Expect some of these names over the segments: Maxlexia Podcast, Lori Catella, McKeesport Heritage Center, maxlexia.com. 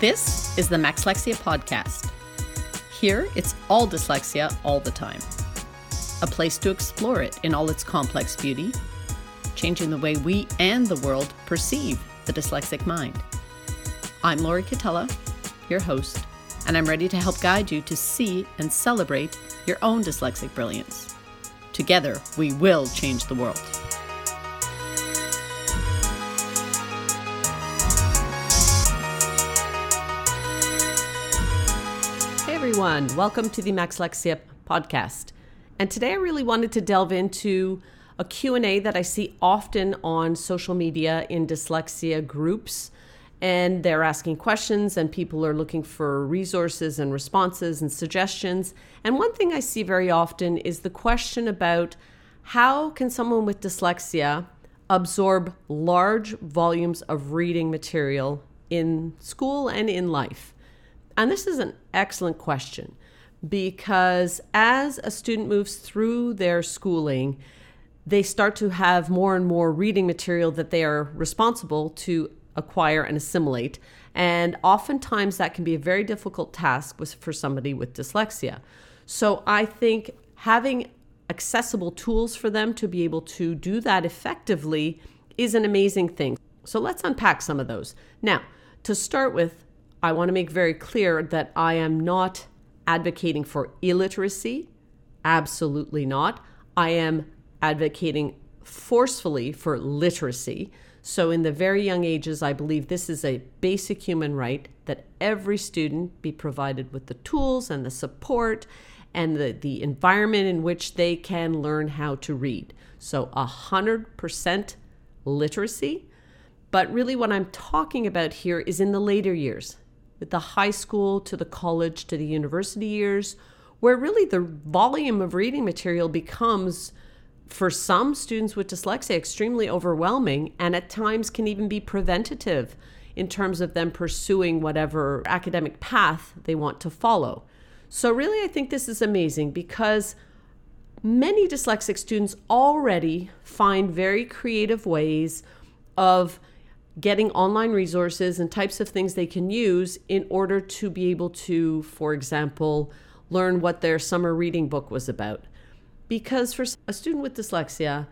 This is the Maxlexia Podcast. Here, it's all dyslexia all the time. A place to explore it in all its complex beauty, changing the way we and the world perceive the dyslexic mind. I'm Lori Catella, your host, and I'm ready to help guide you to see and celebrate your own dyslexic brilliance. Together, we will change the world. Hey everyone, welcome to the Maxlexia Podcast. And today I really wanted to delve into a Q&A that I see often on social media in dyslexia groups. And they're asking questions and people are looking for resources and responses and suggestions. And one thing I see very often is the question about how can someone with dyslexia absorb large volumes of reading material in school and in life? And this is an excellent question because as a student moves through their schooling, they start to have more and more reading material that they are responsible to acquire and assimilate. And oftentimes that can be a very difficult task for somebody with dyslexia. So I think having accessible tools for them to be able to do that effectively is an amazing thing. So let's unpack some of those. Now, to start with, I want to make very clear that I am not advocating for illiteracy. Absolutely not. I am advocating forcefully for literacy. So in the very young ages, I believe this is a basic human right that every student be provided with the tools and the support and the environment in which they can learn how to read. So 100% literacy. But really what I'm talking about here is in the later years, with the high school to the college to the university years, where really the volume of reading material becomes, for some students with dyslexia, extremely overwhelming and at times can even be preventative in terms of them pursuing whatever academic path they want to follow. So really, I think this is amazing because many dyslexic students already find very creative ways of getting online resources and types of things they can use in order to be able to, for example, learn what their summer reading book was about. Because for a student with dyslexia,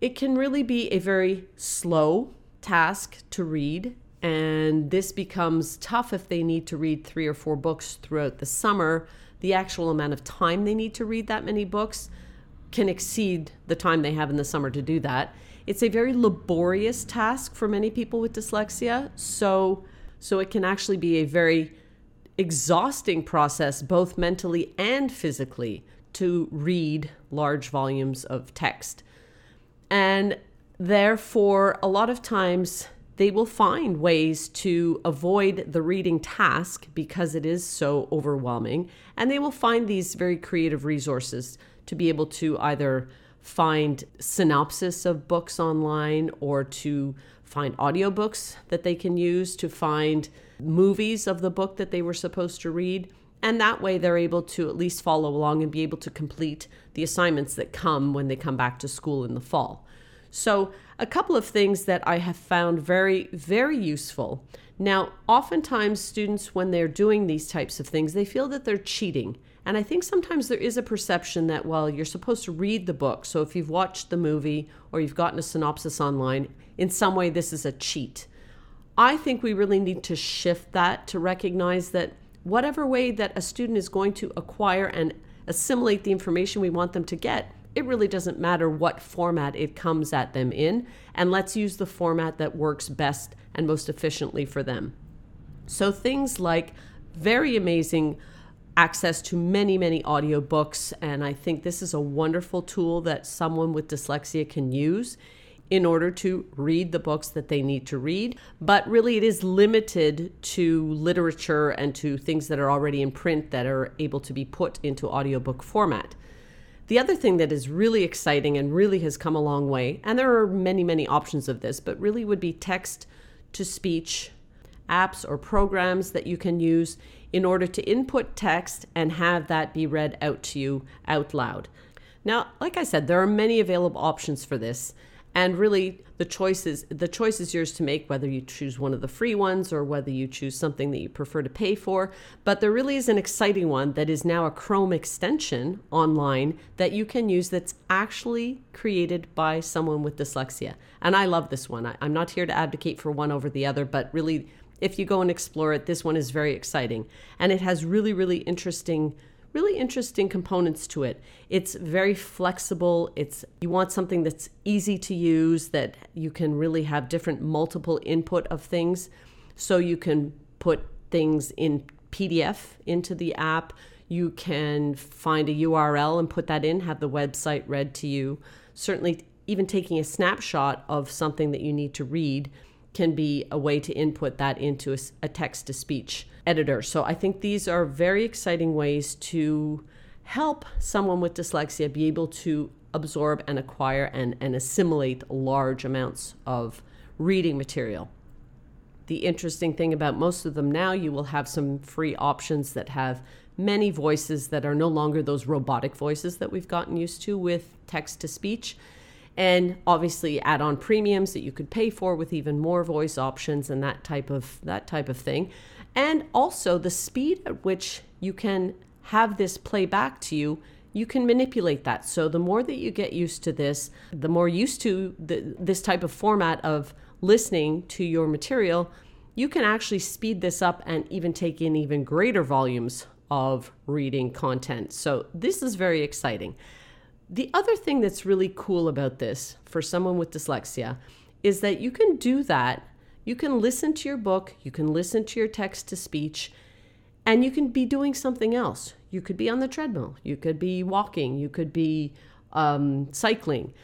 it can really be a very slow task to read. And this becomes tough if they need to read 3 or 4 books throughout the summer. The actual amount of time they need to read that many books can exceed the time they have in the summer to do that. It's a very laborious task for many people with dyslexia. So it can actually be a very exhausting process, both mentally and physically, to read large volumes of text. And therefore, a lot of times they will find ways to avoid the reading task because it is so overwhelming. And they will find these very creative resources to be able to either find synopsis of books online or to find audiobooks that they can use, to find movies of the book that they were supposed to read. And that way they're able to at least follow along and be able to complete the assignments that come when they come back to school in the fall. So a couple of things that I have found very, very useful. Now, oftentimes students, when they're doing these types of things, they feel that they're cheating. And I think sometimes there is a perception that, well, you're supposed to read the book. So if you've watched the movie or you've gotten a synopsis online, in some way this is a cheat. I think we really need to shift that to recognize that whatever way that a student is going to acquire and assimilate the information we want them to get, it really doesn't matter what format it comes at them in, and let's use the format that works best and most efficiently for them. So things like very amazing access to many, many audiobooks, and I think this is a wonderful tool that someone with dyslexia can use in order to read the books that they need to read. But really it is limited to literature and to things that are already in print that are able to be put into audiobook format. The other thing that is really exciting and really has come a long way, and there are many, many options of this, but really would be text-to-speech apps or programs that you can use in order to input text and have that be read out to you out loud. Now, like I said, there are many available options for this. And really, the choice is yours to make, whether you choose one of the free ones or whether you choose something that you prefer to pay for. But there really is an exciting one that is now a Chrome extension online that you can use that's actually created by someone with dyslexia. And I love this one. I'm not here to advocate for one over the other, but really, if you go and explore it, this one is very exciting. And it has really interesting components to it. It's very flexible. You want something that's easy to use, that you can really have different multiple input of things. So you can put things in PDF into the app. You can find a URL and put that in, have the website read to you. Certainly, even taking a snapshot of something that you need to read can be a way to input that into a text-to-speech editor. So I think these are very exciting ways to help someone with dyslexia be able to absorb and acquire and assimilate large amounts of reading material. The interesting thing about most of them now, you will have some free options that have many voices that are no longer those robotic voices that we've gotten used to with text-to-speech. And obviously add-on premiums that you could pay for with even more voice options and that type of thing. And also the speed at which you can have this play back to you, you can manipulate that. So the more that you get used to this, the more used to this type of format of listening to your material, you can actually speed this up and even take in even greater volumes of reading content. So this is very exciting. The other thing that's really cool about this for someone with dyslexia is that you can do that. You can listen to your book, you can listen to your text to speech, and you can be doing something else. You could be on the treadmill, you could be walking, you could be cycling,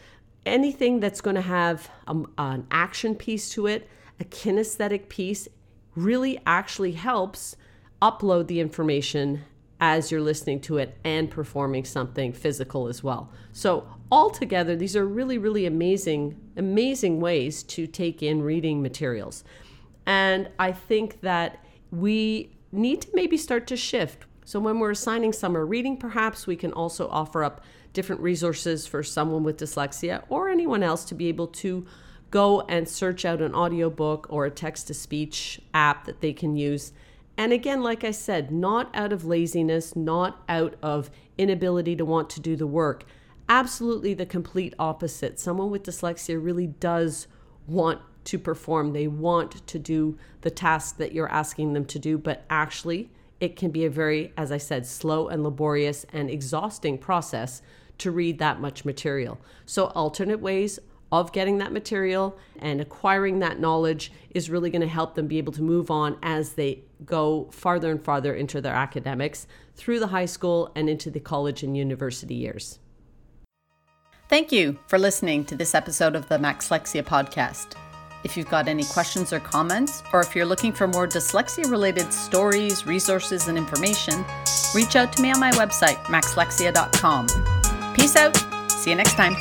anything that's going to have an action piece to it, a kinesthetic piece, really actually helps upload the information as you're listening to it and performing something physical as well. So altogether, these are really, really amazing ways to take in reading materials. And I think that we need to maybe start to shift. So when we're assigning summer reading, perhaps we can also offer up different resources for someone with dyslexia or anyone else to be able to go and search out an audiobook or a text-to-speech app that they can use. And again, like I said, not out of laziness, not out of inability to want to do the work. Absolutely the complete opposite. Someone with dyslexia really does want to perform. They want to do the task that you're asking them to do, but actually it can be a very, as I said, slow and laborious and exhausting process to read that much material. So alternate ways of getting that material and acquiring that knowledge is really going to help them be able to move on as they go farther and farther into their academics through the high school and into the college and university years. Thank you for listening to this episode of the Maxlexia Podcast. If you've got any questions or comments, or if you're looking for more dyslexia-related stories, resources, and information, reach out to me on my website, maxlexia.com. Peace out. See you next time.